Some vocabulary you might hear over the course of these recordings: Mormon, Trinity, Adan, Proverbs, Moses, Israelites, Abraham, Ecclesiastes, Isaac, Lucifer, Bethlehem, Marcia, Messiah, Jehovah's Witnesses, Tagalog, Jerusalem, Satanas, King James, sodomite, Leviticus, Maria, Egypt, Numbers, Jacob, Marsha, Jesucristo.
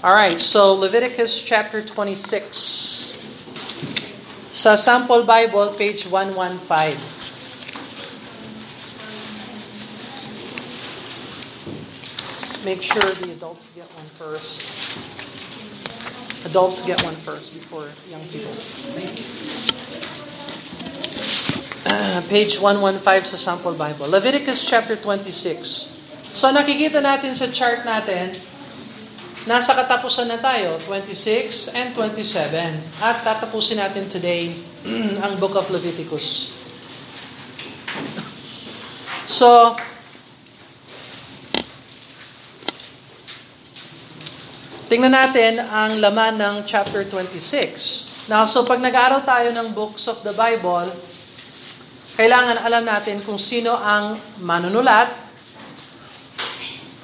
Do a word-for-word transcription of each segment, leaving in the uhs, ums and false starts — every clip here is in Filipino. Alright, so Leviticus chapter twenty-six. Sa Sample Bible, page one fifteen. Make sure the adults get one first. Adults get one first before young people. Uh, page one fifteen sa Sample Bible. Leviticus chapter twenty-six. So nakikita natin sa chart natin, nasa katapusan na tayo, twenty-six and twenty-seven. At tatapusin natin today ang book of Leviticus. So, tingnan natin ang laman ng chapter twenty-six. Now, so pag nag-aaral tayo ng books of the Bible, kailangan alam natin kung sino ang manunulat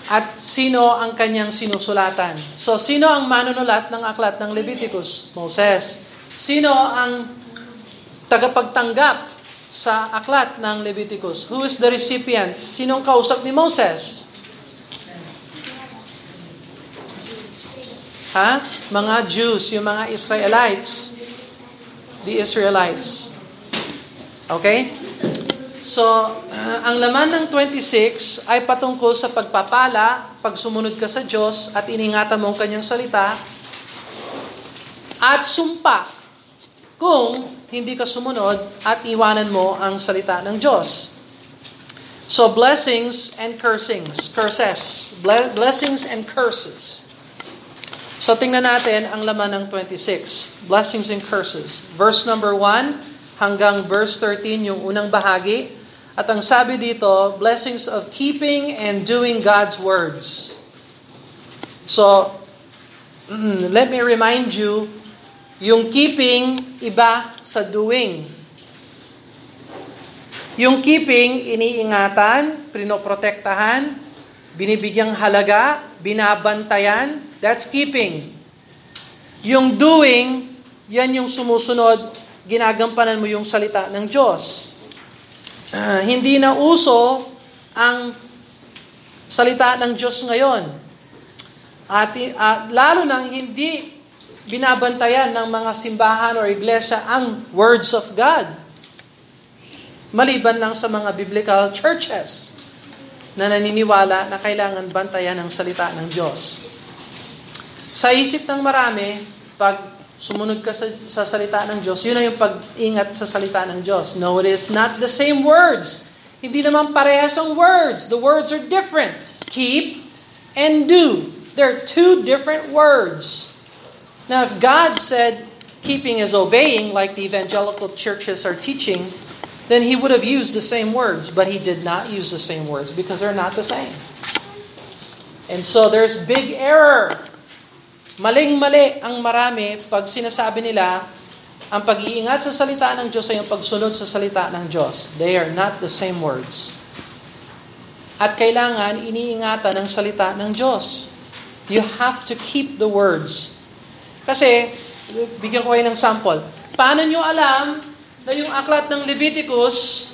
at sino ang kanyang sinusulatan. So, sino ang manunulat ng aklat ng Leviticus? Moses. Sino ang tagapagtanggap sa aklat ng Leviticus? Who is the recipient? Sino ang kausap ni Moses? Ha? Mga Jews, yung mga Israelites. The Israelites. Okay? So, uh, ang laman ng twenty-six ay patungkol sa pagpapala, pagsumunod ka sa Diyos at iningatan mo ang kanyang salita at sumpa kung hindi ka sumunod at iwanan mo ang salita ng Diyos. So, blessings and cursings. Curses. Ble- blessings and curses. So tingnan natin ang laman ng twenty-six, blessings and curses. Verse number one hanggang verse thirteen, yung unang bahagi. At ang sabi dito, blessings of keeping and doing God's words. So, let me remind you, yung keeping, iba sa doing. Yung keeping, iniingatan, pinoprotektahan, binibigyang halaga, binabantayan. That's keeping. Yung doing, yan yung sumusunod, ginagampanan mo yung salita ng Diyos. Uh, hindi na uso ang salita ng Diyos ngayon. At uh, lalo nang hindi binabantayan ng mga simbahan o iglesia ang words of God. Maliban lang sa mga biblical churches na naniniwala na kailangan bantayan ang salita ng Diyos. Sa isip ng marami, pag sumunod ka sa, sa salita ng Diyos, yun na yung pag-ingat sa salita ng Diyos. No, it is not the same words. Hindi naman parehas ang words. The words are different. Keep and do. They're two different words. Now, if God said keeping is obeying, like the evangelical churches are teaching, then He would have used the same words. But He did not use the same words because they're not the same. And so there's big error. Maling-mali ang marami pag sinasabi nila ang pag-iingat sa salita ng Diyos ay ang pagsunod sa salita ng Diyos. They are not the same words. At kailangan iniingatan ang salita ng Diyos. You have to keep the words. Kasi, bigyan ko kayo ng sample. Paano nyo alam na yung aklat ng Leviticus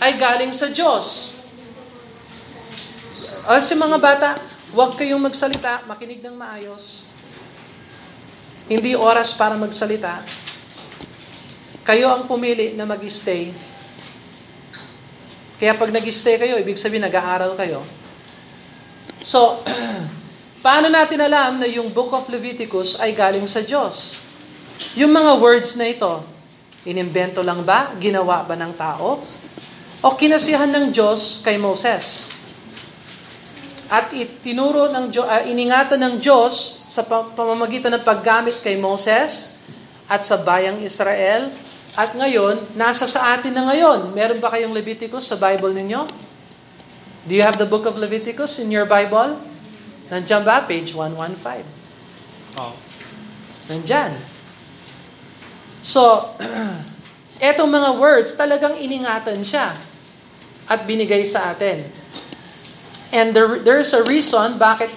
ay galing sa Diyos? O si mga bata, huwag kayong magsalita, makinig ng maayos. Hindi oras para magsalita. Kayo ang pumili na mag-stay. Kaya pag nag-stay kayo, ibig sabihin nag-aaral kayo. So, paano natin alam na yung Book of Leviticus ay galing sa Diyos? Yung mga words na ito, inimbento lang ba? Ginawa ba ng tao? O kinasihan ng Diyos kay Moses? At itinuro ng Diyos, uh, iningatan ng Diyos sa pamamagitan ng paggamit kay Moses at sa bayang Israel. At ngayon, nasa sa atin na ngayon. Meron ba kayong Leviticus sa Bible ninyo? Do you have the book of Leviticus in your Bible? Nandiyan ba? Page one fifteen. Oh. Nandiyan. So, etong mga words, talagang iningatan siya at binigay sa atin. And there, there is a reason bakit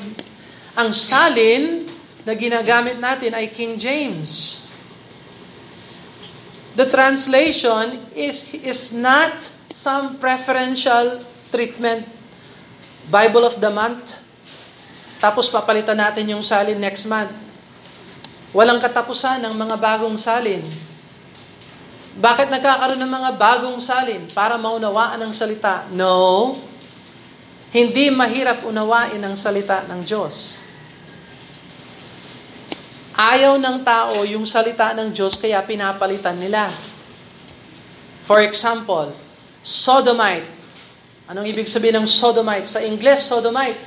ang salin na ginagamit natin ay King James. The translation is, is not some preferential treatment, Bible of the month. Tapos papalitan natin yung salin next month. Walang katapusan ng mga bagong salin. Bakit nagkakaroon ng mga bagong salin? Para maunawaan ang salita? No. Hindi mahirap unawain ang salita ng Diyos. Ayaw ng tao yung salita ng Diyos kaya pinapalitan nila. For example, sodomite. Anong ibig sabihin ng sodomite? Sa English, sodomite.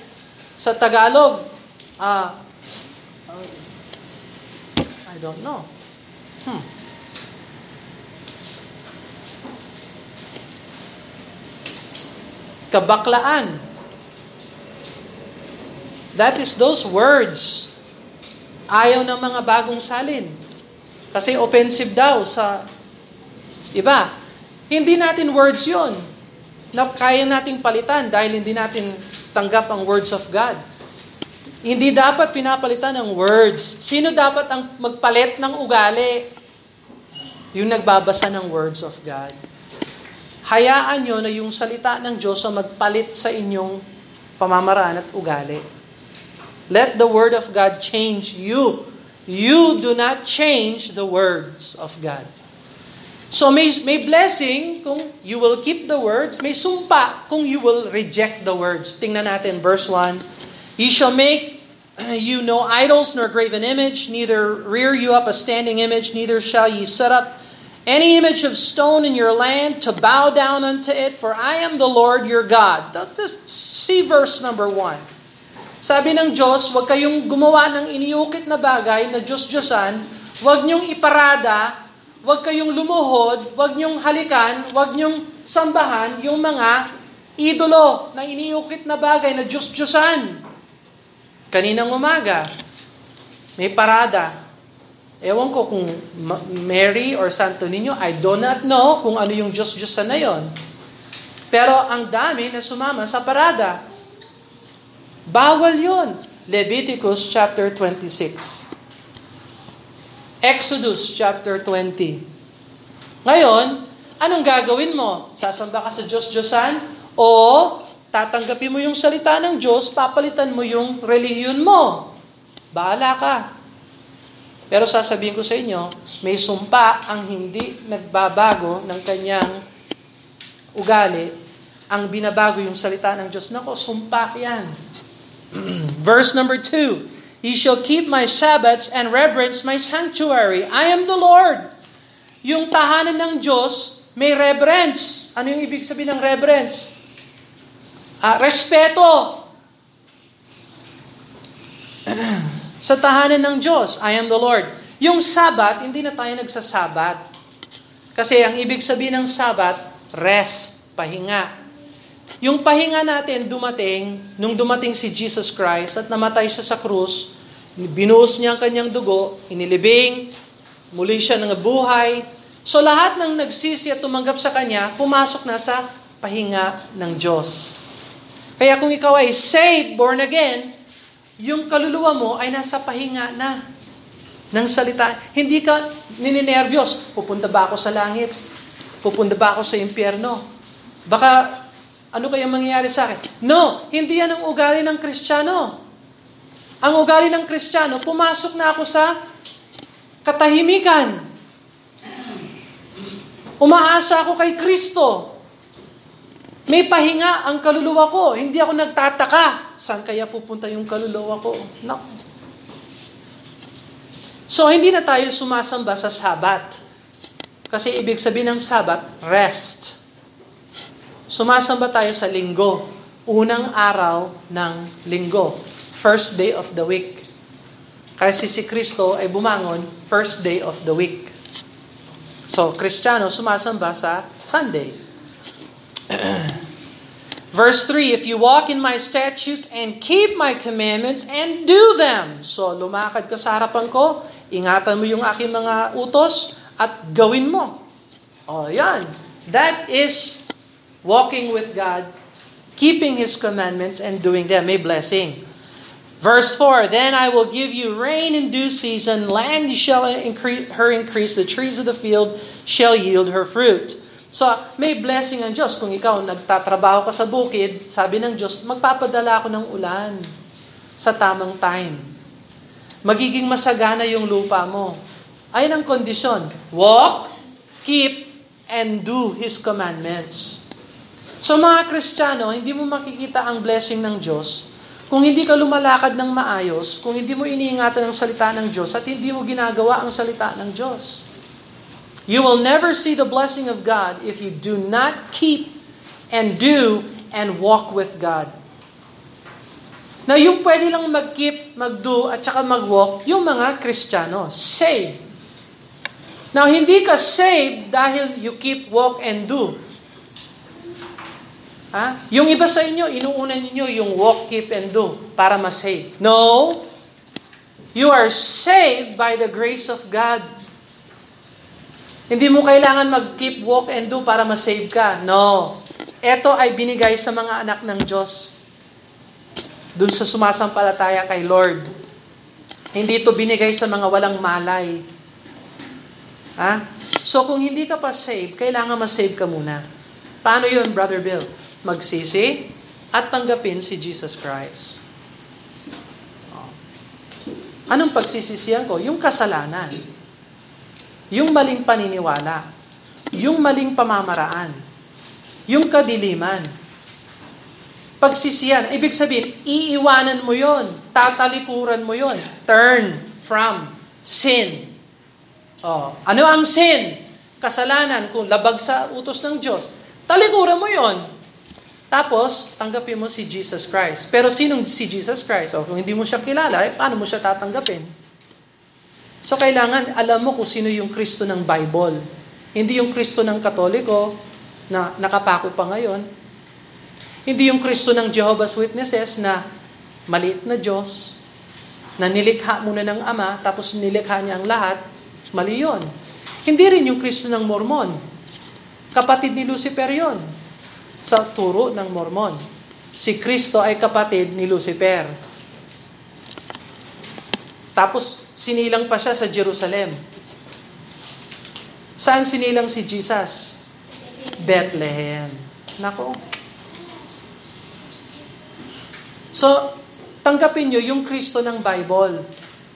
Sa Tagalog, uh, I don't know. Hmm. Kabaklaan. That is those words. Ayaw ng mga bagong salin. Kasi offensive daw sa iba. Hindi natin words yun na kaya nating palitan dahil hindi natin tanggap ang words of God. Hindi dapat pinapalitan ang words. Sino dapat ang magpalit ng ugali? Yung nagbabasa ng words of God. Hayaan nyo na yung salita ng Diyos ang magpalit sa inyong pamamaraan at ugali. Let the Word of God change you. You do not change the words of God. So may, may blessing kung you will keep the words. May sumpa kung you will reject the words. Tingnan natin verse one. Ye shall make you no idols nor graven image, neither rear you up a standing image, neither shall ye set up any image of stone in your land to bow down unto it, for I am the Lord your God. Let's just see verse number one. Sabi ng Diyos, huwag kayong gumawa ng iniukit na bagay na Diyos-Diyosan, huwag niyong iparada, huwag kayong lumuhod, huwag niyong halikan, huwag niyong sambahan yung mga idolo na iniukit na bagay na Diyos-Diyosan. Kaninang umaga, may parada. Ewan ko kung Mary or Santo Niño, I do not know kung ano yung Diyos-Diyosan na yon. Pero ang dami na sumama sa parada. Bawal yon. Leviticus chapter twenty-six. Exodus chapter twenty. Ngayon, anong gagawin mo? Sasamba ka sa Diyos-Diyosan o tatanggapin mo yung salita ng Diyos, papalitan mo yung relihiyon mo? Bahala ka. Pero sasabihin ko sa inyo, may sumpa ang hindi nagbabago ng kanyang ugali. Ang binabago yung salita ng Diyos. Nako, sumpa yan. Verse number two. Ye shall keep my Sabbaths and reverence my sanctuary. I am the Lord. Yung tahanan ng Diyos, may reverence. Ano yung ibig sabihin ng reverence? Ah, respeto. Sa tahanan ng Diyos, I am the Lord. Yung Sabat, hindi na tayo nagsasabat. Kasi ang ibig sabihin ng Sabat, rest, pahinga. Yung pahinga natin dumating, nung dumating si Jesus Christ at namatay siya sa krus, binuhos niya ang kanyang dugo, inilibing, muli siya ng buhay. So lahat ng nagsisi at tumanggap sa kanya, pumasok na sa pahinga ng Diyos. Kaya kung ikaw ay saved, born again, yung kaluluwa mo ay nasa pahinga na ng salita. Hindi ka nininerbiyos. Pupunta ba ako sa langit? Pupunta ba ako sa impyerno? Baka, ano kayang mangyayari sa akin? No, hindi yan ang ugali ng Kristiyano. Ang ugali ng Kristiyano, pumasok na ako sa katahimikan. Umaasa ako kay Kristo. May pahinga ang kaluluwa ko. Hindi ako nagtataka. Saan kaya pupunta yung kaluluwa ko? No. So, hindi na tayo sumasamba sa Sabat. Kasi ibig sabihin ng Sabat, rest. Sumasamba tayo sa linggo. Unang araw ng linggo. First day of the week. Kasi si Kristo ay bumangon first day of the week. So, Kristiyano sumasamba sa Sunday. Verse three, if you walk in my statutes and keep my commandments and do them. So, lumakad ka sa harapan ko, ingatan mo yung aking mga utos at gawin mo. O, yan. That is walking with God, keeping His commandments and doing them. May blessing. Verse four, then I will give you rain in due season, land shall increase, her increase, the trees of the field shall yield her fruit. So, may blessing ang Diyos. Kung ikaw nagtatrabaho ka sa bukid, sabi ng Diyos, magpapadala ako ng ulan. sa tamang time. Magiging masagana yung lupa mo. Ayan ang kondisyon. Walk, keep, and do His commandments. So mga Kristiyano, hindi mo makikita ang blessing ng Diyos kung hindi ka lumalakad ng maayos, kung hindi mo iniingatan ang salita ng Diyos, at hindi mo ginagawa ang salita ng Diyos. You will never see the blessing of God if you do not keep and do and walk with God. Now, yung pwede lang mag-keep, mag-do, at saka mag-walk, yung mga Kristiyano, saved. Now, hindi ka saved dahil you keep, walk, and do. Ha? Yung iba sa inyo, inuunan niyo yung walk, keep, and do para ma-save. No, you are saved by the grace of God. Hindi mo kailangan mag-keep, walk, and do para ma-save ka. No. Ito ay binigay sa mga anak ng Diyos. Doon sa sumasampalataya kay Lord. Hindi ito binigay sa mga walang malay. Ha? So kung hindi ka pa save, kailangan ma-save ka muna. Paano yun, Brother Bill? Magsisi at tanggapin si Jesus Christ. Anong pagsisisihan ko? Yung kasalanan. Yung maling paniniwala. Yung maling pamamaraan. Yung kadiliman. Pagsisihan. Ibig sabihin, iiwanan mo yon, tatalikuran mo yon. Turn from sin. Oh, ano ang sin? Kasalanan kung labag sa utos ng Diyos. Talikuran mo yon. Tapos, tanggapin mo si Jesus Christ. Pero sinong si Jesus Christ? O, kung hindi mo siya kilala, eh, paano mo siya tatanggapin? So, kailangan alam mo kung sino yung Kristo ng Bible. Hindi yung Kristo ng Katoliko, na nakapako pa ngayon. Hindi yung Kristo ng Jehovah's Witnesses na maliit na Diyos, na nilikha muna ng Ama, tapos nilikha niya ang lahat, mali yun. Hindi rin yung Kristo ng Mormon. Kapatid ni Lucifer yun, sa turo ng Mormon. Si Kristo ay kapatid ni Lucifer. Tapos sinilang pa siya sa Jerusalem. Saan sinilang si Jesus? Bethlehem. Nako. So, tanggapin nyo yung Kristo ng Bible.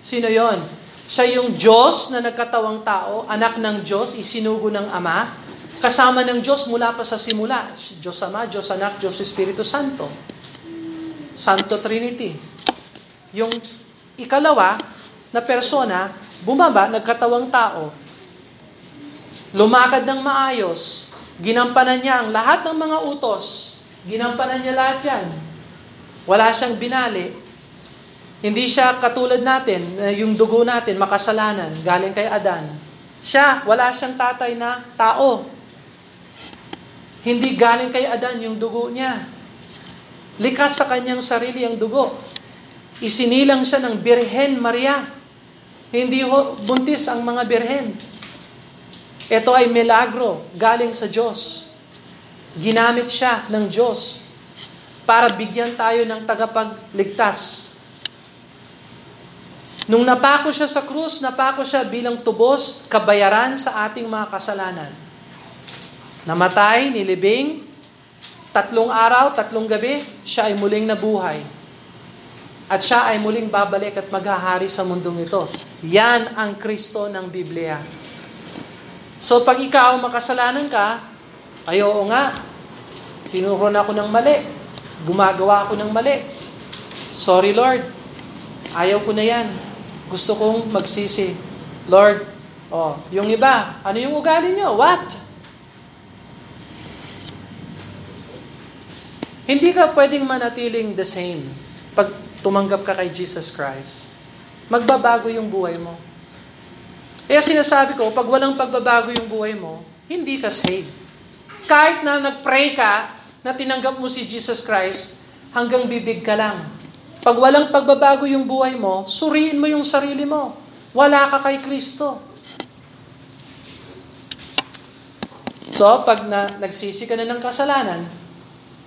Sino yon? Siya yung Diyos na nagkatawang tao, anak ng Diyos, isinugo ng Ama, kasama ng Diyos mula pa sa simula. Diyos Ama, Diyos Anak, Diyos Espiritu Santo. Santo Trinity. Yung ikalawa na persona, bumaba, nagkatawang tao, lumakad ng maayos, ginampanan niya ang lahat ng mga utos. Ginampanan niya lahat yan. Wala siyang binali. Hindi siya katulad natin, yung dugo natin, makasalanan, galing kay Adan. Siya, wala siyang tatay na tao. Hindi galing kay Adan yung dugo niya. Likas sa kanyang sarili ang dugo. Isinilang siya ng Birhen Maria. Hindi buntis ang mga birhen. Ito ay milagro, galing sa Diyos. Ginamit siya ng Diyos para bigyan tayo ng tagapagligtas. Nung napako siya sa krus, napako siya bilang tubos, kabayaran sa ating mga kasalanan. Namatay, nilibing, tatlong araw, tatlong gabi, siya ay muling nabuhay. At siya ay muling babalik at maghahari sa mundong ito. Yan ang Kristo ng Biblia. So pag ikaw makasalanan ka, ay oo nga, tinuron ako ng mali, gumagawa ako ng mali. Sorry Lord, ayaw ko na yan. Gusto kong magsisi. Lord, oh, yung iba, ano yung ugali nyo? What? Hindi ka pwedeng manatiling the same pag tumanggap ka kay Jesus Christ. Magbabago yung buhay mo. Kaya sinasabi ko, pag walang pagbabago yung buhay mo, hindi ka saved. Kahit na nag-pray ka, na tinanggap mo si Jesus Christ, hanggang bibig ka lang. Pag walang pagbabago yung buhay mo, suriin mo yung sarili mo. Wala ka kay Kristo. So, pag na, nagsisi ka na ng kasalanan,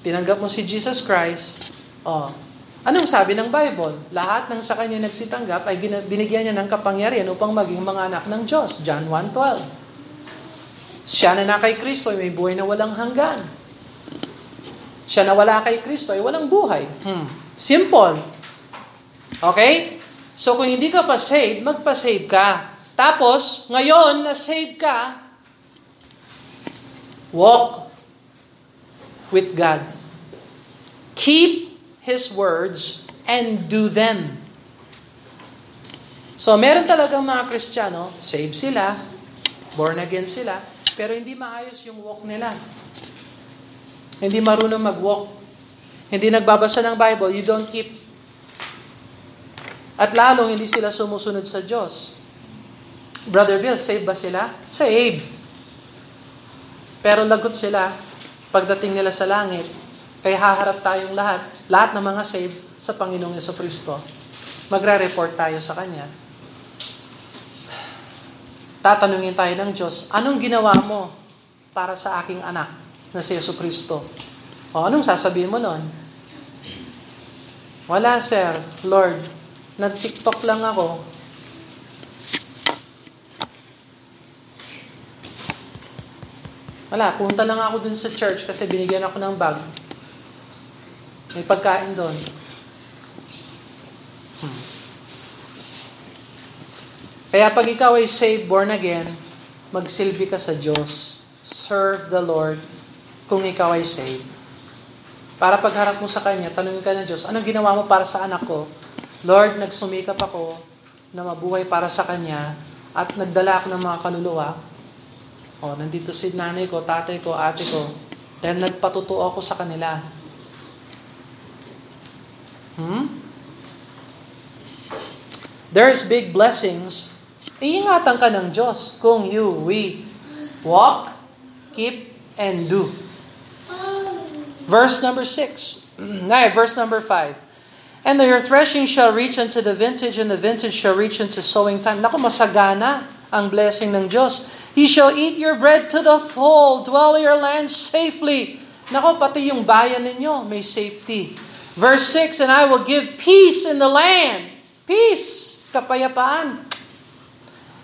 tinanggap mo si Jesus Christ, oh, anong sabi ng Bible? Lahat ng sa kanya nagsitanggap ay binigyan niya ng kapangyarihan upang maging mga anak ng Diyos. John one twelve. Siya na na kay Kristo ay may buhay na walang hanggan. Siya na wala kay Kristo ay walang buhay. Hmm. Simple. Okay? So kung hindi ka pa saved, magpa-save ka. Tapos, ngayon na save ka, walk with God. Keep His words and do them. So meron talagang mga Kristiyano, save sila, born again sila, pero hindi maayos yung walk nila. Hindi marunong mag-walk. Hindi nagbabasa ng Bible, you don't keep. At lalong hindi sila sumusunod sa Diyos. Brother Bill, save ba sila? Save. Pero lagot sila pagdating nila sa langit. Kaya haharap tayong lahat, lahat ng mga save sa Panginoong Jesucristo. Magre-report tayo sa Kanya. Tatanungin tayo ng Diyos, anong ginawa mo para sa aking anak na si Jesucristo? O anong sasabihin mo nun? Wala, sir. Lord, nag-TikTok lang ako. Wala, punta lang ako dun sa church kasi binigyan ako ng bag. May pagkain dun. Hmm. Kaya pag ikaw ay saved, born again, magsilbi ka sa Diyos. Serve the Lord kung ikaw ay saved. Para pagharap mo sa Kanya, tanungin ka ng Diyos, anong ginawa mo para sa anak ko? Lord, nagsumikap ako na mabuhay para sa Kanya at nagdala ako ng mga kaluluwa. O, nandito si nanay ko, tatay ko, ate ko. Dahil nagpatutuo ako sa kanila. Hmm? There's big blessings. Iingatan ka ng Diyos kung you, we, walk, keep, and do. Verse number six. Nay, verse number five. And your threshing shall reach unto the vintage, and the vintage shall reach unto sowing time. Naku, masagana ang blessing ng Diyos. He shall eat your bread to the full, dwell your land safely. Nako, pati yung bayan ninyo may safety. Verse six, and I will give peace in the land. Peace, kapayapaan.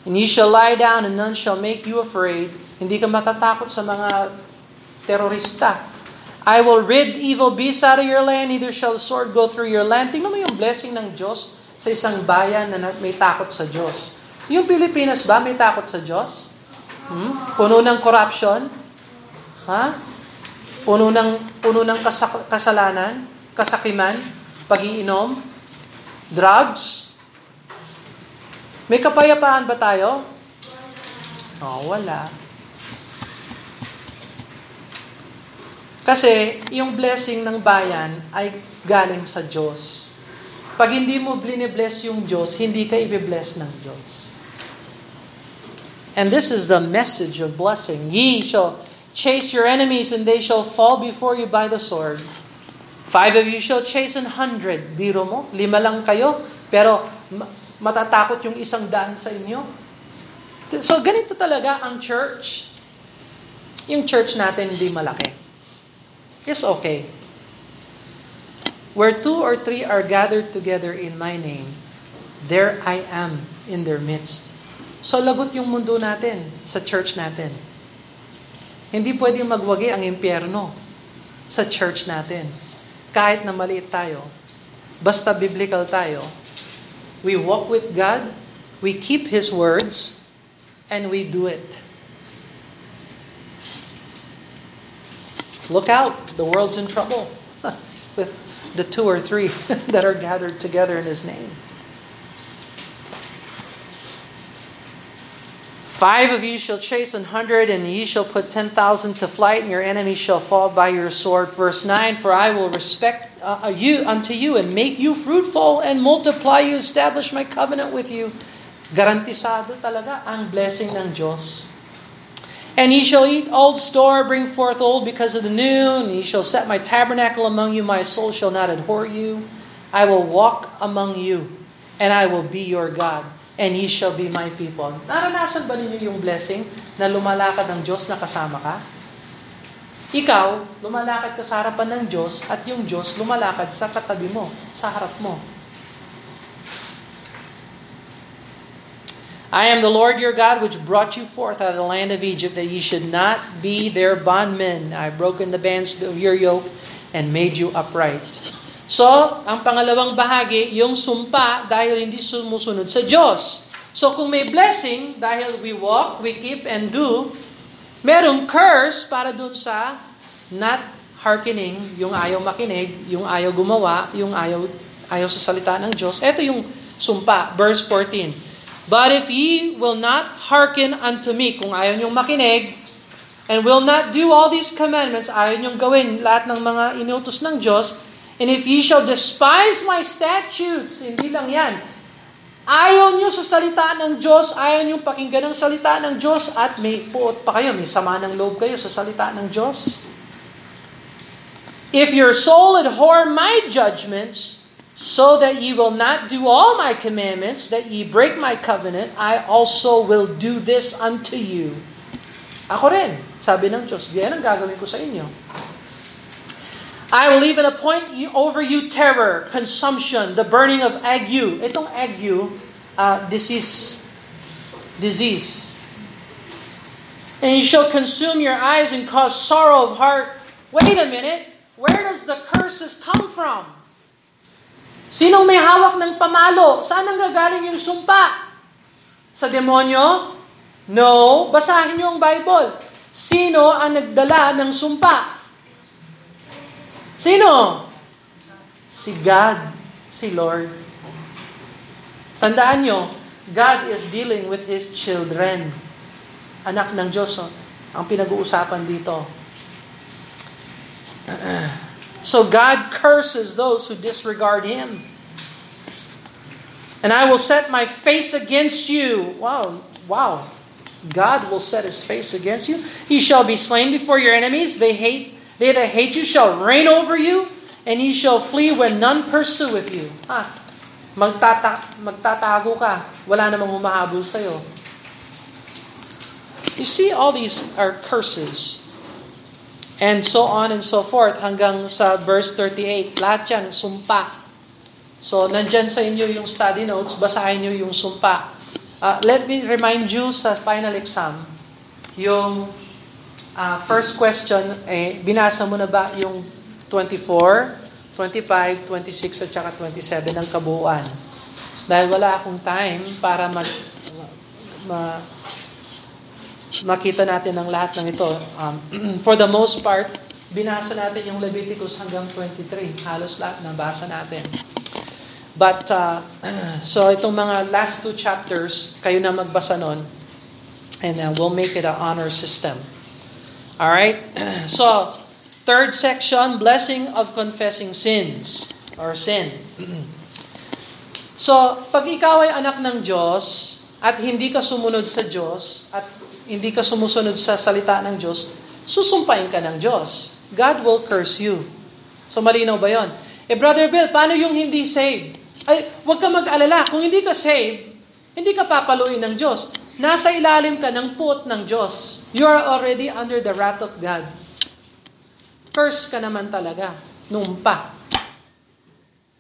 And you shall lie down and none shall make you afraid. Hindi ka matatakot sa mga terorista. I will rid evil beasts out of your land, neither shall the sword go through your land. Tingnan mo yung blessing ng Diyos sa isang bayan na may takot sa Diyos. So, yung Pilipinas ba may takot sa Diyos? Hmm? Puno ng corruption? Ha? Puno ng, puno ng kasak- kasalanan? Kasakiman? Pag-iinom? Drugs? May kapayapaan ba tayo? Oh, wala. Kasi yung blessing ng bayan ay galing sa Diyos. Pag hindi mo blinibless yung Diyos, hindi ka ibibless ng Diyos. And this is the message of blessing. Ye shall chase your enemies, and they shall fall before you by the sword. Five of you shall chase an hundred. Biro mo, lima lang kayo, pero matatakot yung isang daan sa inyo. So, ganito talaga ang church. Yung church natin hindi malaki. It's okay. Where two or three are gathered together in my name, there I am in their midst. So, lagot yung mundo natin sa church natin. Hindi pwedeng magwagi ang impyerno sa church natin. Kahit na maliit tayo, basta biblical tayo, we walk with God, we keep His words, and we do it. Look out, the world's in trouble with the two or three that are gathered together in His name. Five of you shall chase an hundred, and ye shall put ten thousand to flight, and your enemy shall fall by your sword. Verse nine, for I will respect uh, you unto you, and make you fruitful, and multiply you, establish my covenant with you. Garantisado talaga ang blessing ng Diyos. And ye shall eat old store, bring forth old because of the new, and ye shall set my tabernacle among you, my soul shall not abhor you. I will walk among you, and I will be your God. And ye shall be my people. Naranasan ba ninyo yung blessing na lumalakad ang Diyos na kasama ka? Ikaw, lumalakad ka sa harapan ng Diyos at yung Diyos lumalakad sa katabi mo, sa harap mo. I am the Lord your God which brought you forth out of the land of Egypt that ye should not be their bondmen. I have broken the bands of your yoke and made you upright. So, ang pangalawang bahagi, yung sumpa dahil hindi sumusunod sa Diyos. So, kung may blessing dahil we walk, we keep, and do, merong curse para dun sa not hearkening, yung ayaw makinig, yung ayaw gumawa, yung ayaw, ayaw sa salita ng Diyos. Ito yung sumpa, verse fourteen. But if ye will not hearken unto me, kung ayaw niyong makinig, and will not do all these commandments, ayaw niyong gawin lahat ng mga inutos ng Diyos, and if ye shall despise my statutes, hindi lang yan. Ayaw nyo sa salita ng Diyos, ayaw nyo pakinggan ang salita ng Diyos, at may puot pa kayo, may sama ng loob kayo sa salita ng Diyos. If your soul abhor my judgments, so that ye will not do all my commandments, that ye break my covenant, I also will do this unto you. Ako rin, sabi ng Diyos, yan ang gagawin ko sa inyo. I will even appoint you, over you terror, consumption, the burning of ague. Itong ague, uh, disease. Disease. And you shall consume your eyes and cause sorrow of heart. Wait a minute. Where does the curses come from? Sinong may hawak ng pamalo? Saan ang gagaling yung sumpa? Sa demonyo? No. Basahin niyo ang Bible. Sino ang nagdala ng sumpa? Sino? Si God, si Lord. Tandaan nyo, God is dealing with His children. Anak ng Diyos, oh, ang pinag-uusapan dito. So God curses those who disregard Him. And I will set my face against you. Wow, wow. God will set His face against you. He shall be slain before your enemies. They hate They that hate you shall reign over you, and ye shall flee when none pursueth you. Ah, magtata- magtatago ka. Wala namang humahabol sa'yo. You see, all these are curses. And so on and so forth, hanggang sa verse thirty-eight. Lahat yan, sumpa. So, nandyan sa inyo yung study notes. Basahin nyo yung sumpa. Uh, let me remind you sa final exam, yung... Uh, first question, eh, binasa mo na ba yung twenty-four, twenty-five, twenty-six, at saka twenty-seven ng kabuuan? Dahil wala akong time para mag, ma, makita natin ang lahat ng ito. Um, for the most part, binasa natin yung Leviticus hanggang twenty-three. Halos lahat nabasa natin. But, uh, so itong mga last two chapters, kayo na magbasa nun. And uh, we'll make it an honor system. All right. So, third section, blessing of confessing sins or sin. So, pag ikaw ay anak ng Diyos at hindi ka sumunod sa Diyos at hindi ka sumusunod sa salita ng Diyos, susumpain ka ng Diyos. God will curse you. So, malinaw ba 'yon? Eh, Brother Bill, paano yung hindi saved? Ay, huwag ka mag-alala. Kung hindi ka saved, hindi ka papaluin ng Diyos. Nasa ilalim ka ng puot ng Diyos. You are already under the wrath of God. Curse ka naman talaga. Numpa.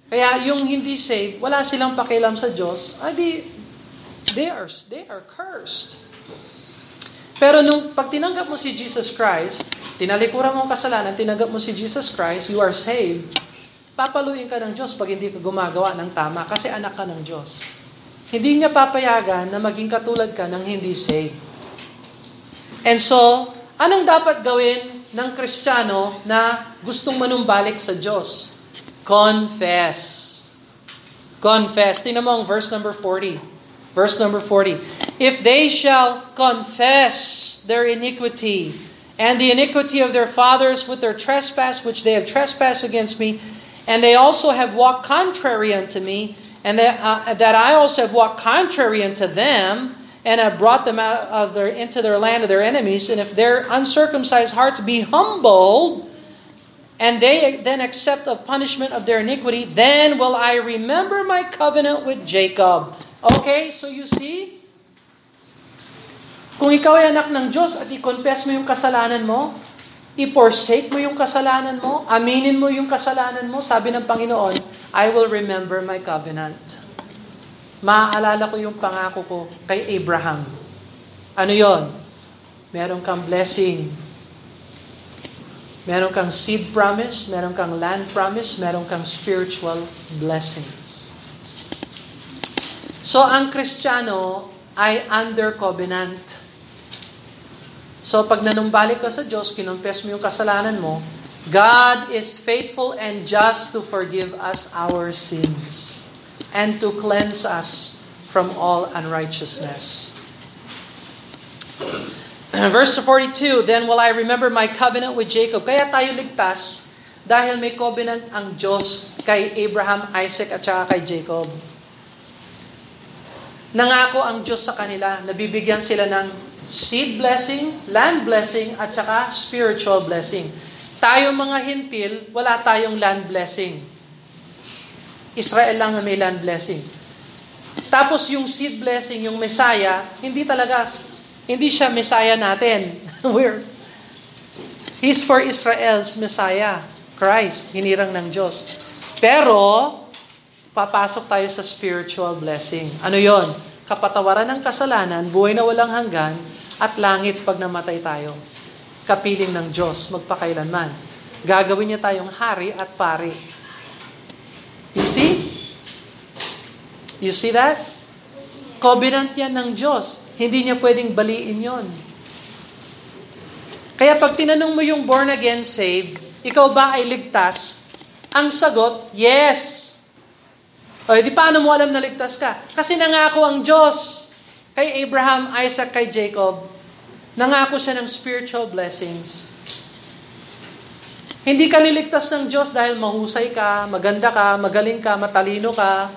Kaya yung hindi saved, wala silang pakialam sa Diyos. Ay di, they are, they are cursed. Pero nung pag tinanggap mo si Jesus Christ, tinalikuran mo ang kasalanan, tinanggap mo si Jesus Christ, you are saved. Papaluin ka ng Diyos pag hindi ka gumagawa ng tama kasi anak ka ng Diyos. Hindi niya papayagan na maging katulad ka ng hindi saved. And so, anong dapat gawin ng Kristiyano na gustong manumbalik sa Diyos? Confess. Confess. Tingnan mo ang verse number forty. Verse number forty. If they shall confess their iniquity and the iniquity of their fathers with their trespass which they have trespassed against me, and they also have walked contrary unto me, and that, uh, that I also have walked contrary unto them, and have brought them out of their into their land of their enemies. And if their uncircumcised hearts be humbled, and they then accept of punishment of their iniquity, then will I remember my covenant with Jacob. Okay, so you see, kung ikaw ay anak ng Diyos at i-confess mo yung kasalanan mo, i-forsake mo yung kasalanan mo, aminin mo yung kasalanan mo, sabi ng Panginoon, I will remember my covenant. Maaalala ko yung pangako ko kay Abraham. Ano yon? Meron kang blessing. Meron kang seed promise, meron kang land promise, meron kang spiritual blessings. So ang Kristiyano ay under covenant. So pag nanumbalik ka sa Diyos, kinumpes mo yung kasalanan mo, God is faithful and just to forgive us our sins and to cleanse us from all unrighteousness. Verse forty-two, then will I remember my covenant with Jacob. Kaya tayo ligtas dahil may covenant ang Diyos kay Abraham, Isaac at saka kay Jacob. Nangako ang Diyos sa kanila, nabibigyan sila ng seed blessing, land blessing at saka spiritual blessing. Tayo mga Hintil, wala tayong land blessing. Israel lang may land blessing. Tapos yung seed blessing, yung Messiah, hindi talaga, hindi siya Messiah natin. We're, he's for Israel's Messiah, Christ, hinirang ng Diyos. Pero, papasok tayo sa spiritual blessing. Ano yon? Kapatawaran ng kasalanan, buhay na walang hanggan, at langit pag namatay tayo. Kapiling ng Diyos, magpakailanman. Gagawin niya tayong hari at pari. You see? You see that? Covenant yan ng Diyos. Hindi niya pwedeng baliin yon. Kaya pag tinanong mo yung born again saved, ikaw ba ay ligtas? Ang sagot, yes. O di paano mo alam na ligtas ka? Kasi nangako ang Diyos kay Abraham, Isaac, kay Jacob. Nangako siya ng spiritual blessings. Hindi ka liligtas ng Diyos dahil mahusay ka, maganda ka, magaling ka, matalino ka.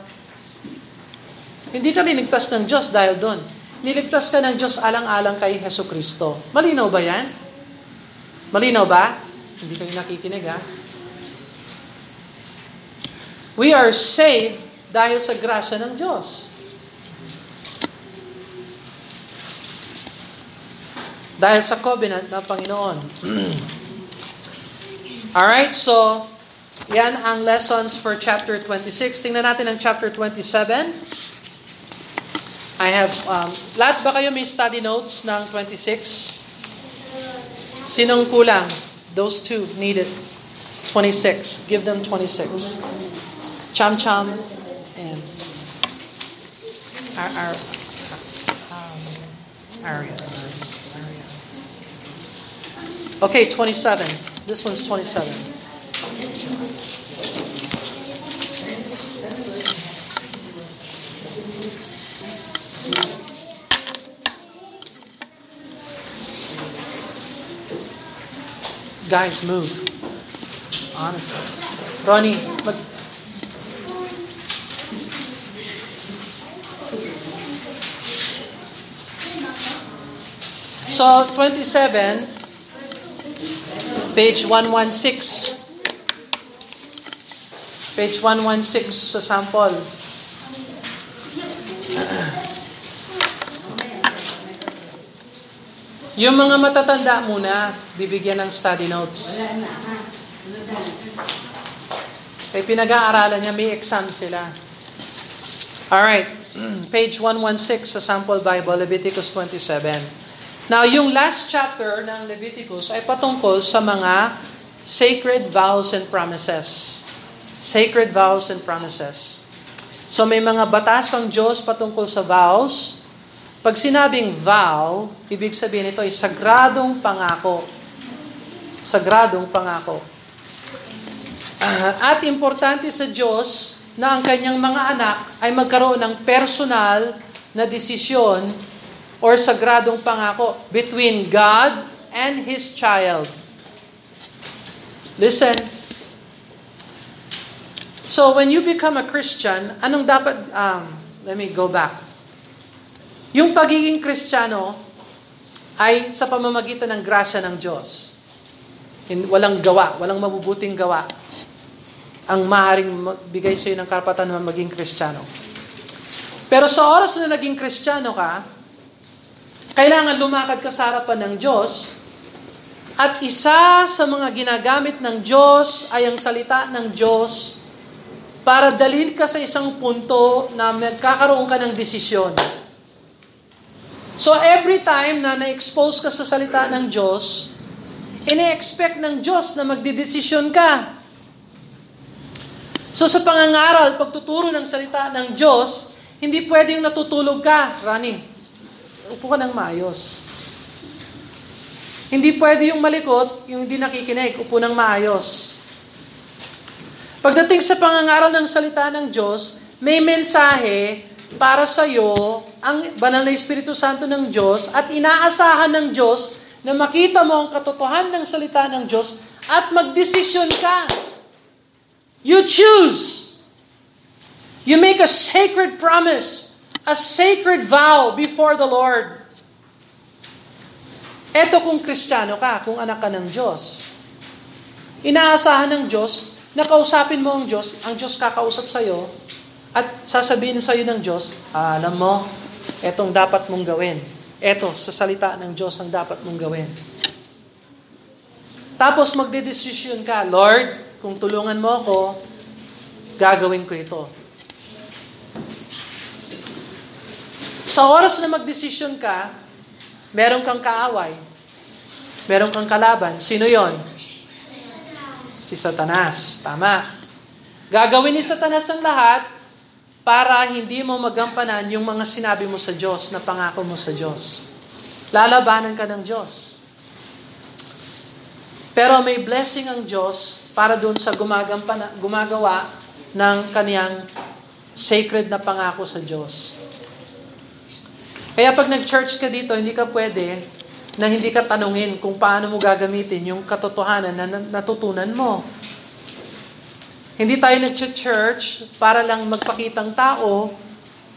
Hindi ka liligtas ng Diyos dahil doon. Liligtas ka ng Diyos alang-alang kay Jesucristo. Malinaw ba yan? Malinaw ba? Hindi kayo nakikinig, ha? We are saved dahil sa grasya ng Diyos. Dahil sa covenant ng Panginoon. Alright, so, yan ang lessons for chapter twenty-six. Tingnan natin ang chapter twenty-seven. I have, um, lahat ba kayo may study notes ng twenty-six? Sinong kulang? Those two needed. twenty-six. Give them twenty-six. Cham Cham and Ar- Ar- Aria. Okay, twenty-seven. This one's twenty-seven. Guys, move. Honestly. Ronnie, look. So, twenty-seven... Page one sixteen. Page one sixteen sa sample. Yung mga matatanda muna, bibigyan ng study notes. Kaya pinag-aaralan niya, may exam sila. Alright. Page one sixteen sa sample Bible, Leviticus twenty-seven. Now, yung last chapter ng Leviticus ay patungkol sa mga sacred vows and promises. Sacred vows and promises. So, may mga batas ang Diyos patungkol sa vows. Pag sinabing vow, ibig sabihin ito ay sagradong pangako. Sagradong pangako. Uh, at importante sa Diyos na ang kanyang mga anak ay magkaroon ng personal na desisyon or sagradong pangako between God and His child. Listen. So when you become a Christian, anong dapat, um, let me go back. Yung pagiging Kristiyano ay sa pamamagitan ng grasya ng Diyos. Walang gawa, walang mabubuting gawa ang maaaring magbigay sa iyo ng karapatan na maging Kristiyano. Pero sa oras na naging Kristiyano ka, kailangan lumakad ka sa harapan ng Diyos at isa sa mga ginagamit ng Diyos ay ang salita ng Diyos para dalhin ka sa isang punto na magkakaroon ka ng desisyon. So every time na na-expose ka sa salita ng Diyos, Ine-expect ng Diyos na magdidesisyon ka. So sa pangangaral, pagtuturo ng salita ng Diyos, hindi pwedeng natutulog ka, Rani. Upo ka ng maayos. Hindi pwede yung malikot, yung hindi nakikinig, upo ng maayos. Pagdating sa pangangaral ng salita ng Diyos, may mensahe para sa iyo ang banal na Espiritu Santo ng Diyos at inaasahan ng Diyos na makita mo ang katotohanan ng salita ng Diyos at magdesisyon ka. You choose. You make a sacred promise, a sacred vow before the Lord. Eto kung Kristiyano ka, kung anak ka ng Diyos. Inaasahan ng Diyos na kausapin mo ang Diyos, ang Diyos kakausap sa iyo at sasabihin sa iyo ng Diyos, alam mo, etong dapat mong gawin. Eto, sa salita ng Diyos ang dapat mong gawin. Tapos magdedesisyon ka, Lord, kung tulungan mo ako, gagawin ko ito. Sa oras na magdesisyon ka, meron kang kaaway, meron kang kalaban. Sino yon? Si Satanas. Tama. Gagawin ni Satanas ang lahat para hindi mo magampanan yung mga sinabi mo sa Diyos, na pangako mo sa Diyos. Lalabanan ka ng Diyos. Pero may blessing ang Diyos para doon sa gumagampan, gumagawa ng kaniyang sacred na pangako sa Diyos. Kaya pag nag-church ka dito, hindi ka pwede na hindi ka tanungin kung paano mo gagamitin yung katotohanan na natutunan mo. Hindi tayo nag-church para lang magpakitang tao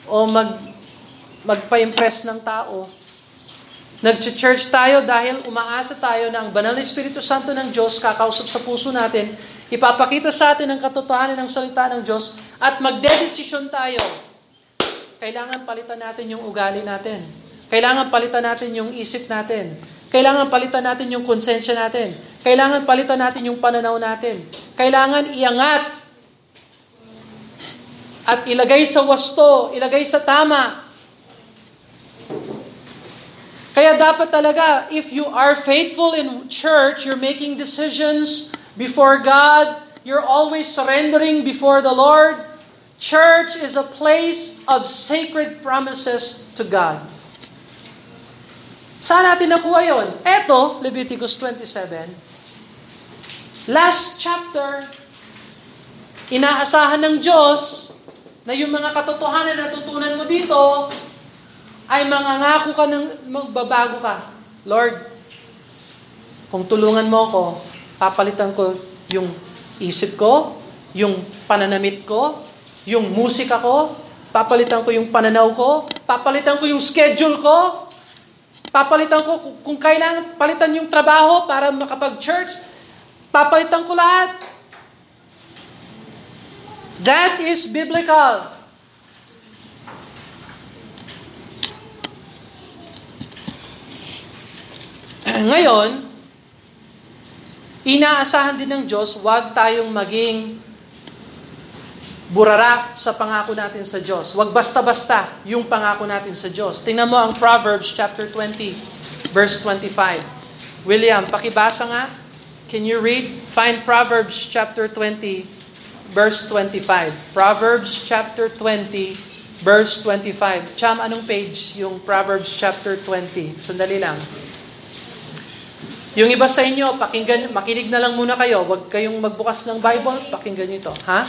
o mag, magpa-impress ng tao. Nag-church tayo dahil umaasa tayo na ang banal na Espiritu Santo ng Diyos kakausap sa puso natin, ipapakita sa atin ang katotohanan ng salita ng Diyos at magdedesisyon tayo. Kailangan palitan natin yung ugali natin. Kailangan palitan natin yung isip natin. Kailangan palitan natin yung konsensya natin. Kailangan palitan natin yung pananaw natin. Kailangan iangat at ilagay sa wasto, ilagay sa tama. Kaya dapat talaga, if you are faithful in church, you're making decisions before God, you're always surrendering before the Lord, church is a place of sacred promises to God. Saan natin nakuha yun? Eto, Leviticus twenty-seven, last chapter, inaasahan ng Diyos na yung mga katotohanan na tutunan mo dito, ay mangangako ka ng magbabago ka. Lord, kung tulungan mo ako, papalitan ko yung isip ko, yung pananamit ko, yung musika ko, papalitan ko yung pananaw ko, papalitan ko yung schedule ko, papalitan ko kung kailangan palitan yung trabaho para makapag-church, papalitan ko lahat. That is biblical. Ngayon, inaasahan din ng Diyos, huwag tayong maging burara sa pangako natin sa Diyos. Huwag basta-basta yung pangako natin sa Diyos. Tingnan mo ang Proverbs chapter twenty, verse twenty-five. William, pakibasa nga. Can you read? Find Proverbs chapter twenty, verse twenty-five. Proverbs chapter twenty, verse twenty-five. Cham, anong page yung Proverbs chapter twenty? Sandali lang. Yung iba sa inyo, pakinggan, makinig na lang muna kayo. Huwag kayong magbukas ng Bible, pakinggan nyo ito. Ha?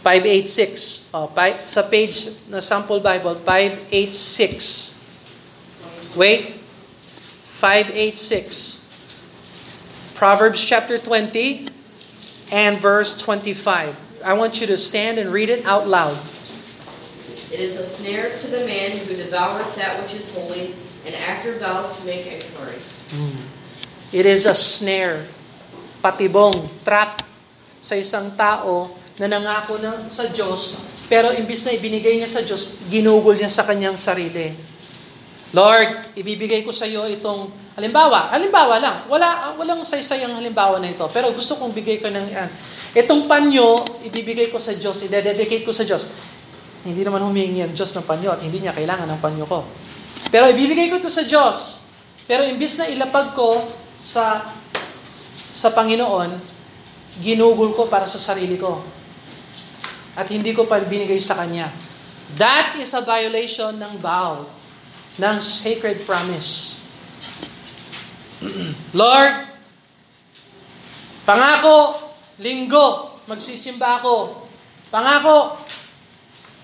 five eighty-six. Oh, pi- sa page na sample Bible, five eighty-six. Wait. five eighty-six. Proverbs chapter twenty and verse twenty-five. I want you to stand and read it out loud. It is a snare to the man who devoureth that which is holy, and after vows to make inquiry. Mm. It is a snare, patibong, trap sa isang tao na nangako na sa Diyos, pero imbis na ibinigay niya sa Diyos, ginugol niya sa kanyang sarili. Lord, ibibigay ko sa iyo itong, halimbawa, halimbawa lang, wala, walang saysayang halimbawa na ito, pero gusto kong bigay ko ng, uh, itong panyo, ibibigay ko sa Diyos, idededicate ko sa Diyos. Hindi naman humingi ang Diyos ng panyo at hindi niya kailangan ng panyo ko. Pero ibibigay ko ito sa Diyos. Pero imbis na ilapag ko, sa sa Panginoon, ginugol ko para sa sarili ko. At hindi ko pa binigay sa Kanya. That is a violation ng vow, ng sacred promise. Lord, pangako, linggo, magsisimba ako. Pangako.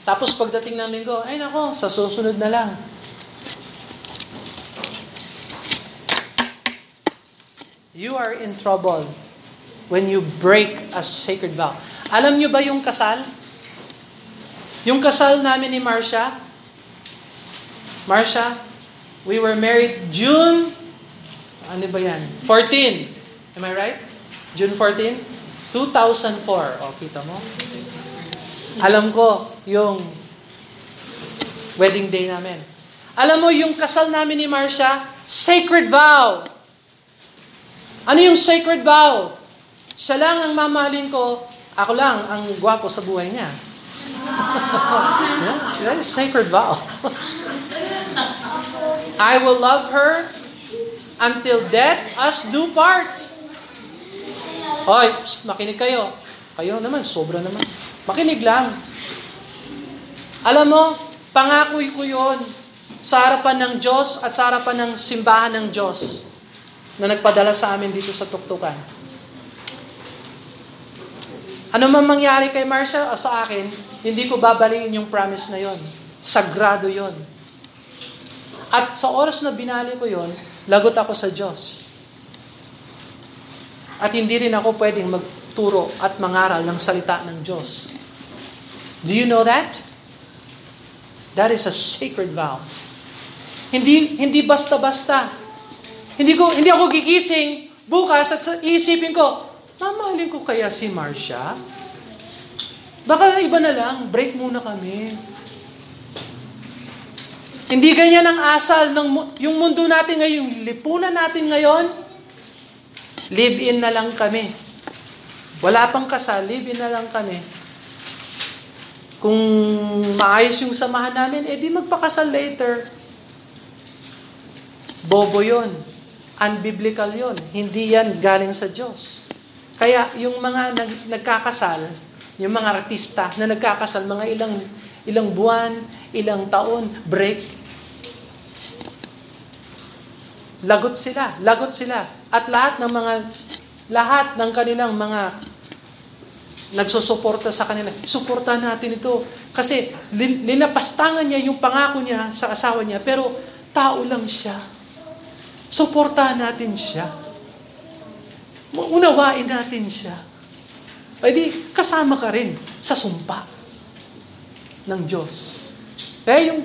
Tapos pagdating ng linggo, ay nako, sa susunod na lang. You are in trouble when you break a sacred vow. Alam nyo ba yung kasal? Yung kasal namin ni Marsha, Marsha, we were married June, ano ba yan? fourteen. Am I right? June fourteenth, two thousand four. O, kita mo? Alam ko yung wedding day namin. Alam mo, yung kasal namin ni Marsha, sacred vow. Ano yung sacred vow? Siya lang ang mamahalin ko, ako lang ang gwapo sa buhay niya. That is sacred vow. I will love her until death us do part. Oy, psst, makinig kayo. Kayo naman, sobra naman. Makinig lang. Alam mo, pangako ko yun sa harapan ng Diyos at sa harapan ng simbahan ng Diyos na nagpadala sa amin dito sa tuktukan. Ano man mangyari kay Marcia o sa akin, hindi ko babaliin yung promise na yon. Sagrado yon. At sa oras na binali ko yon, lagot ako sa Diyos. At hindi rin ako pwedeng magturo at mangaral ng salita ng Diyos. Do you know that? That is a sacred vow. Hindi hindi basta-basta. Hindi ko hindi ako gigising bukas at iisipin ko, mamahalin ko kaya si Marcia? Baka iba na lang, break muna kami. Hindi ganyan ang asal ng yung mundo natin ngayon, yung lipunan natin ngayon. Live-in na lang kami. Wala pang kasal, live-in na lang kami. Kung maayos yung samahan namin, edi magpakasal later. Bobo yun. Unbiblical yun. Hindi yan galing sa Diyos. Kaya yung mga nag- nagkakasal, yung mga artista na nagkakasal, mga ilang ilang buwan, ilang taon, break. Lagot sila, lagot sila. At lahat ng mga, lahat ng kanilang mga nagsusuporta sa kanila, suportahan natin ito. Kasi linapastangan niya yung pangako niya sa asawa niya, pero tao lang siya. Suportahan natin siya. Unawain natin siya. Ay di, kasama ka rin sa sumpa ng Diyos. Kaya yung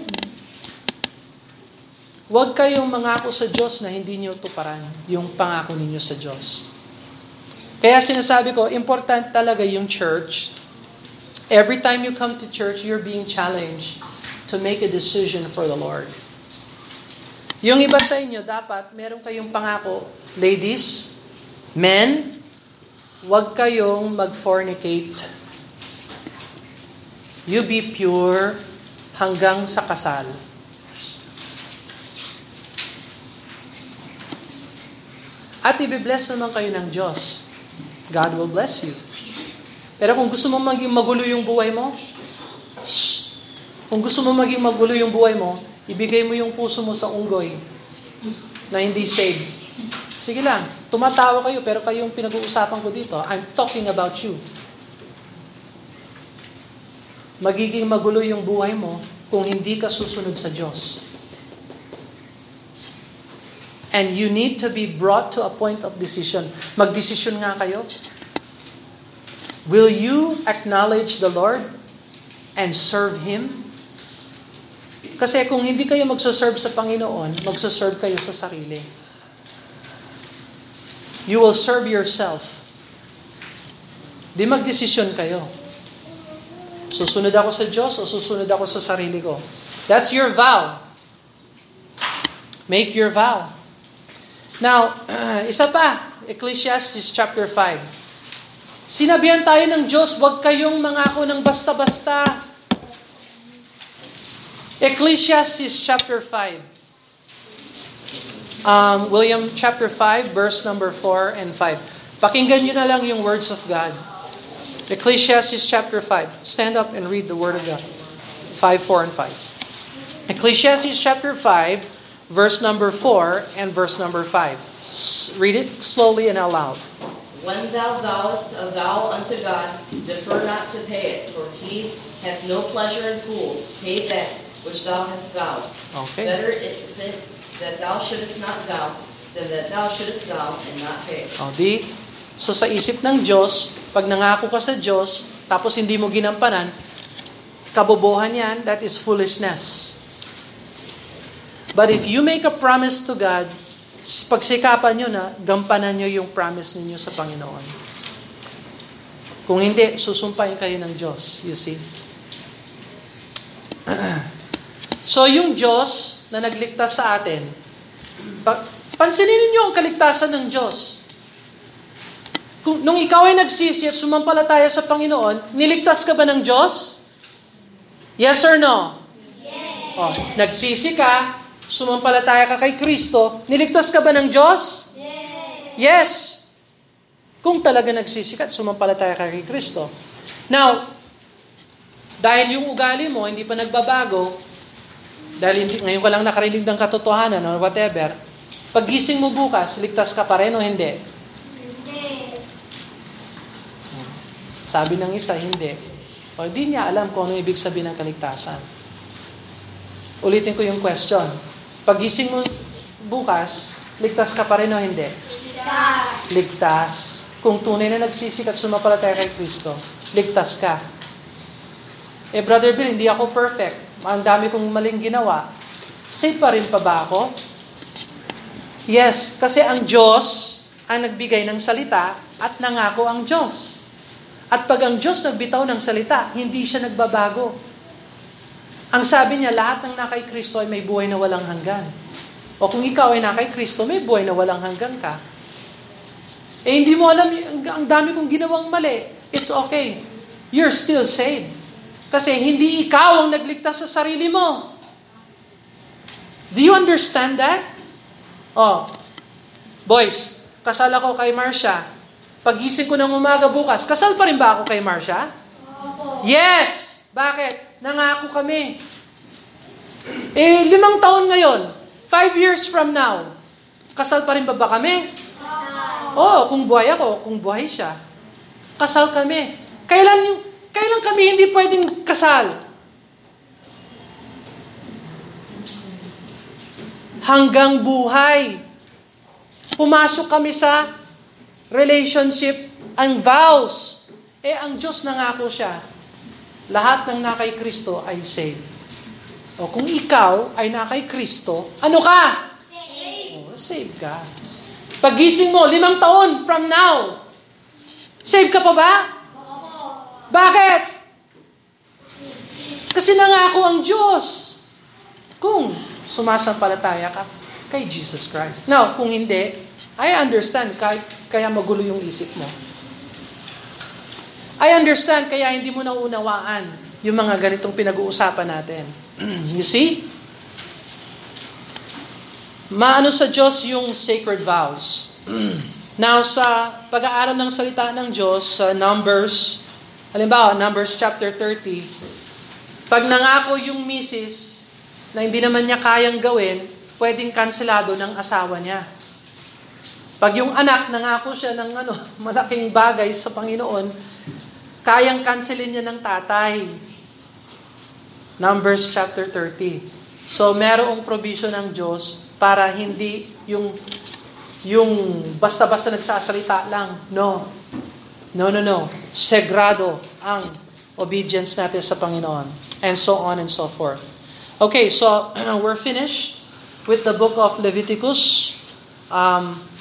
huwag kayong mangako sa Diyos na hindi niyo tuparan yung pangako ninyo sa Diyos. Kaya sinasabi ko, important talaga yung church. Every time you come to church, you're being challenged to make a decision for the Lord. Yung iba sa inyo, dapat meron kayong pangako, ladies, men, huwag kayong mag-fornicate. You be pure hanggang sa kasal. At ibibless naman kayo ng Diyos. God will bless you. Pero kung gusto mong maging magulo yung buhay mo, shh, kung gusto mong maging magulo yung buhay mo, ibigay mo yung puso mo sa unggoy na hindi saved. Sige lang, tumatawa kayo pero kayong pinag-uusapan ko dito, I'm talking about you. Magiging magulo yung buhay mo kung hindi ka susunod sa Diyos. And you need to be brought to a point of decision. Mag-desisyon nga kayo. Will you acknowledge the Lord and serve Him? Kasi kung hindi kayo magsaserve sa Panginoon, magsaserve kayo sa sarili. You will serve yourself. Di magdesisyon kayo. Susunod ako sa Diyos o susunod ako sa sarili ko? That's your vow. Make your vow. Now, isa pa, Ecclesiastes chapter five. Sinabihan tayo ng Diyos, huwag kayong mangako ng basta-basta. Ecclesiastes chapter five. um, William chapter five, verse number four and five. Pakinggan nyo na lang yung words of God. Ecclesiastes chapter five. Stand up and read the word of God. five, four, and five. Ecclesiastes chapter five, verse number four and verse number five. Read it slowly and aloud. When thou vowest a vow unto God, defer not to pay it, for he hath no pleasure in fools. Pay that which thou hast vowed. Okay. Better is it that thou shouldest not vow, than that thou shouldest vow and not pay. O di, so sa isip ng Diyos, pag nangako ka sa Diyos, tapos hindi mo ginampanan, kabobohan yan, that is foolishness. But if you make a promise to God, pagsikapan nyo na, gampanan nyo yung promise ninyo sa Panginoon. Kung hindi, susumpain kayo ng Diyos, you see. So yung Diyos na nagligtas sa atin, pansinin ninyo ang kaligtasan ng Diyos. Kung, nung ikaw ay nagsisi at sumampalataya sa Panginoon, niligtas ka ba ng Diyos? Yes or no? Yes. Oh, nagsisi ka, sumampalataya ka kay Kristo, niligtas ka ba ng Diyos? Yes. Yes. Kung talaga nagsisikat, sumampalataya ka kay Kristo. Now, dahil yung ugali mo hindi pa nagbabago, dahil hindi, ngayon ka lang nakarinig ng katotohanan or whatever, pag gising mo bukas, ligtas ka pa rin o hindi? Hindi. Sabi ng isa, hindi. O hindi niya alam kung ano ibig sabihin ng kaligtasan. Ulitin ko yung question. Pagising mo bukas, ligtas ka pa rin o hindi? Ligtas. Ligtas. Kung tunay na nagsisik at sumampalataya kay Kristo, ligtas ka. Eh, Brother Bill, hindi ako perfect. Ang dami kong maling ginawa. Safe pa rin pa ba ako? Yes, kasi ang Diyos ang nagbigay ng salita at nangako ang Diyos. At pag ang Diyos nagbitaw ng salita, hindi siya nagbabago. Ang sabi niya, lahat ng nakay Kristo ay may buhay na walang hanggan. O kung ikaw ay nakay Kristo, may buhay na walang hanggan ka. Eh hindi mo alam, ang dami kong ginawang mali. It's okay. You're still saved. Kasi hindi ikaw ang nagligtas sa sarili mo. Do you understand that? Oh, boys, kasal ako kay Marsha. Pagising ko ng umaga bukas, kasal pa rin ba ako kay Marsha? Opo. Yes! Bakit? Nangako kami. Eh, limang taon ngayon, five years from now, kasal pa rin ba ba kami? Oo, oh, kung buhay ako, kung buhay siya, kasal kami. Kailan, kailan kami hindi pwedeng kasal? Hanggang buhay. Pumasok kami sa relationship and vows. Eh, ang Diyos nangako siya. Lahat ng nakay Kristo ay saved. O kung ikaw ay nakay Kristo, ano ka? Saved. O, saved ka. Pagising mo, limang taon from now, saved ka pa ba? Oo. Bakit? Kasi nangako ang Diyos. Kung sumasampalataya ka kay Jesus Christ. Now, kung hindi, I understand kaya, kaya magulo yung isip mo. I understand, kaya hindi mo nauunawaan yung mga ganitong pinag-uusapan natin. You see? Maano sa Diyos yung sacred vows. Now, sa pag-aaral ng salita ng Diyos, sa Numbers, halimbawa, Numbers chapter thirty, pag nangako yung misis na hindi naman niya kayang gawin, pwedeng kanselado ng asawa niya. Pag yung anak, nangako siya ng ano, malaking bagay sa Panginoon, kayang cancelin niya ng tatay. Numbers chapter thirty. So, merong provision ng Diyos para hindi yung yung basta-basta nagsasalita lang. No. No, no, no. Sagrado ang obedience natin sa Panginoon. And so on and so forth. Okay, so we're finished with the book of Leviticus. Um,